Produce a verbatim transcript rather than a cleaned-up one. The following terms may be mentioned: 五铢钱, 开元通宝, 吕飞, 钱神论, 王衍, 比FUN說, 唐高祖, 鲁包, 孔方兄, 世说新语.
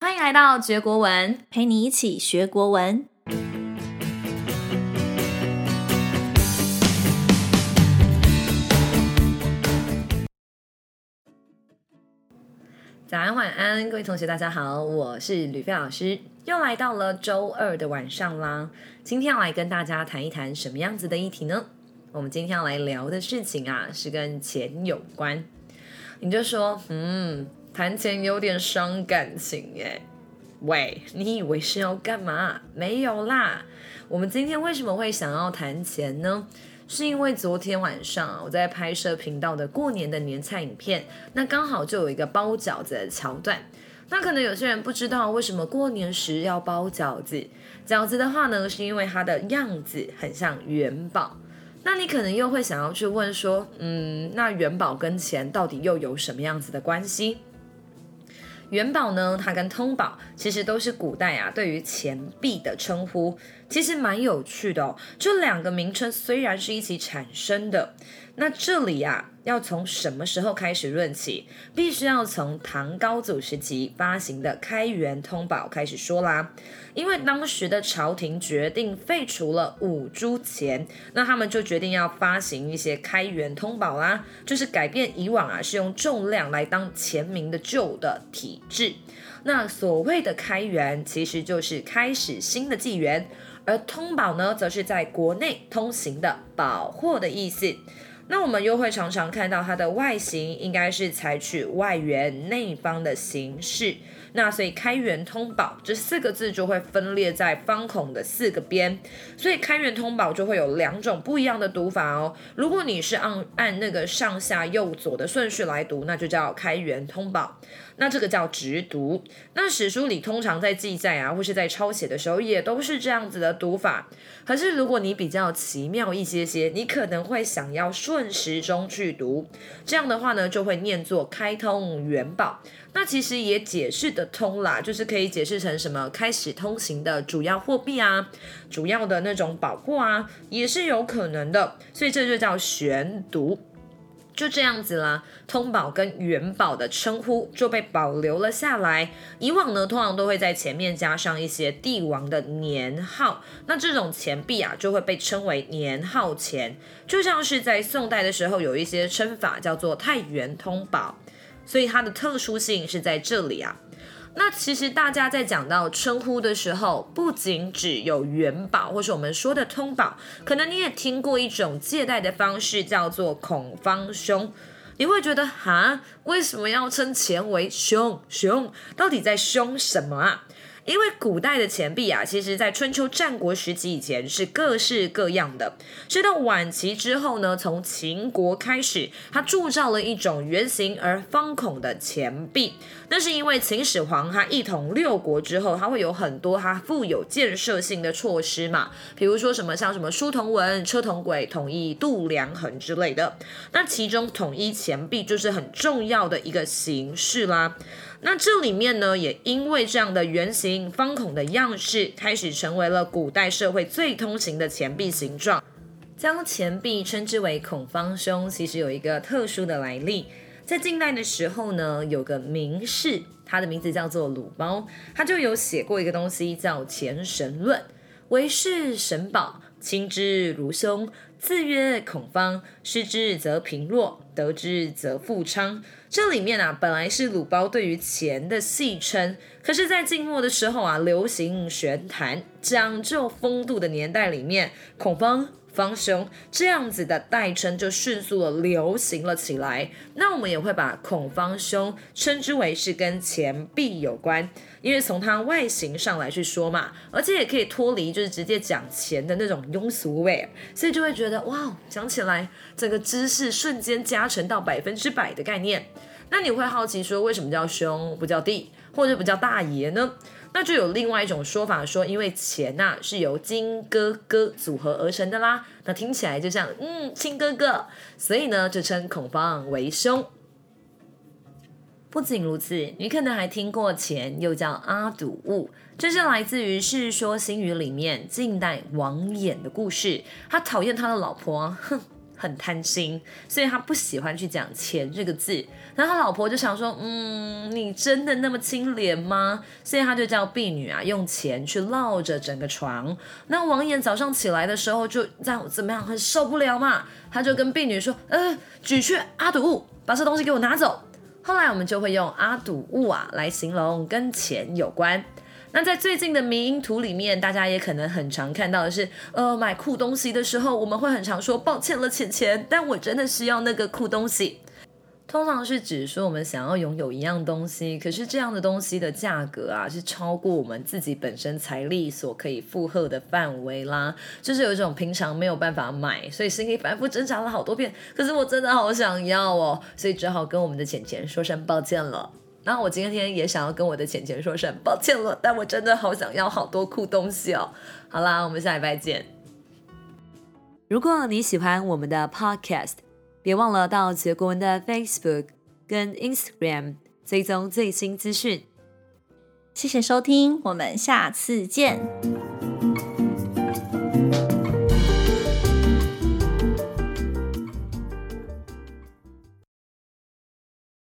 欢迎来到学国文，陪你一起学国文。早安晚安，各位同学大家好，我是吕飞老师，又来到了周二的晚上啦。今天要来跟大家谈一谈什么样子的议题呢？我们今天要来聊的事情啊，是跟钱有关。你就说嗯谈钱有点伤感情耶，喂，你以为是要干嘛？没有啦，我们今天为什么会想要谈钱呢？是因为昨天晚上我在拍摄频道的过年的年菜影片，那刚好就有一个包饺子的桥段。那可能有些人不知道为什么过年时要包饺子，饺子的话呢，是因为它的样子很像元宝。那你可能又会想要去问说，嗯，那元宝跟钱到底又有什么样子的关系？元宝呢，它跟通宝其实都是古代啊对于钱币的称呼，其实蛮有趣的哦。这两个名称虽然是一起产生的，那这里啊要从什么时候开始论起，必须要从唐高祖时期发行的开元通宝开始说啦。因为当时的朝廷决定废除了五铢钱，那他们就决定要发行一些开元通宝啦，就是改变以往啊是用重量来当钱名的旧的体制。那所谓的开元其实就是开始新的纪元，而通宝呢则是在国内通行的宝货的意思。那我们又会常常看到它的外形应该是采取外圆内方的形式，那所以开元通宝这四个字就会分裂在方孔的四个边，所以开元通宝就会有两种不一样的读法哦。如果你是按按那个上下右左的顺序来读，那就叫开元通宝，那这个叫直读。那史书里通常在记载啊或是在抄写的时候也都是这样子的读法。可是如果你比较奇妙一些些，你可能会想要顺顺时钟去读，这样的话呢就会念作开通元宝。那其实也解释得通啦，就是可以解释成什么开始通行的主要货币啊，主要的那种宝货啊，也是有可能的，所以这就叫玄读。就这样子啦，通宝跟元宝的称呼就被保留了下来。以往呢，通常都会在前面加上一些帝王的年号，那这种钱币啊，就会被称为年号钱。就像是在宋代的时候，有一些称法叫做太元通宝，所以它的特殊性是在这里啊。那其实大家在讲到称呼的时候，不仅只有元宝或是我们说的通宝，可能你也听过一种借贷的方式叫做孔方兄。你会觉得哈，为什么要称钱为兄？兄到底在凶什么啊？因为古代的钱币啊，其实在春秋战国时期以前是各式各样的，直到晚期之后呢，从秦国开始，它铸造了一种圆形而方孔的钱币。那是因为秦始皇他一统六国之后，他会有很多他富有建设性的措施嘛，比如说什么像什么书同文、车同轨、统一度量衡之类的。那其中统一钱币就是很重要的一个形式啦。那这里面呢，也因为这样的圆形方孔的样式，开始成为了古代社会最通行的钱币形状。将钱币称之为孔方兄，其实有一个特殊的来历。在近代的时候呢，有个名士，他的名字叫做鲁包，他就有写过一个东西叫《钱神论》，为是神宝，亲之如兄，自曰孔方，失之则贫弱，得之则富昌。这里面啊，本来是鲁包对于钱的戏称，可是在晋末的时候啊，流行玄谈、讲究风度的年代里面，孔方、方兄这样子的代称就迅速的流行了起来。那我们也会把孔方兄称之为是跟钱币有关，因为从它外形上来去说嘛，而且也可以脱离就是直接讲钱的那种庸俗味，所以就会觉得哇，讲起来整个知识瞬间加成到百分之百的概念。那你会好奇说，为什么叫兄不叫弟，或者不叫大爷呢？那就有另外一种说法说，因为钱啊是由金哥哥组合而成的啦，那听起来就像嗯亲哥哥，所以呢就称孔方为兄。不仅如此，你可能还听过钱又叫阿堵物，这是来自于《世说新语》里面近代王衍的故事。他讨厌他的老婆，哼，很贪心，所以他不喜欢去讲钱这个字。然后他老婆就想说，嗯，你真的那么清廉吗？所以他就叫婢女啊用钱去烙着整个床。那王衍早上起来的时候就这样怎么样，很受不了嘛，他就跟婢女说，呃，举去阿堵物，把这东西给我拿走。后来我们就会用阿堵物啊来形容跟钱有关。那在最近的迷因图里面，大家也可能很常看到的是，呃，买酷东西的时候，我们会很常说抱歉了钱钱，但我真的需要那个酷东西。通常是指说我们想要拥有一样东西，可是这样的东西的价格啊是超过我们自己本身财力所可以负荷的范围啦，就是有一种平常没有办法买，所以心里反复挣扎了好多遍，可是我真的好想要哦，所以只好跟我们的钱钱说声抱歉了。然后我今天也想要跟我的钱钱说声抱歉了，但我真的好想要好多酷东西哦。好啦，我们下礼拜见。如果你喜欢我们的 podcast， 别忘了到杰国文的 Facebook 跟 Instagram 追踪最新资讯。谢谢收听，我们下次见。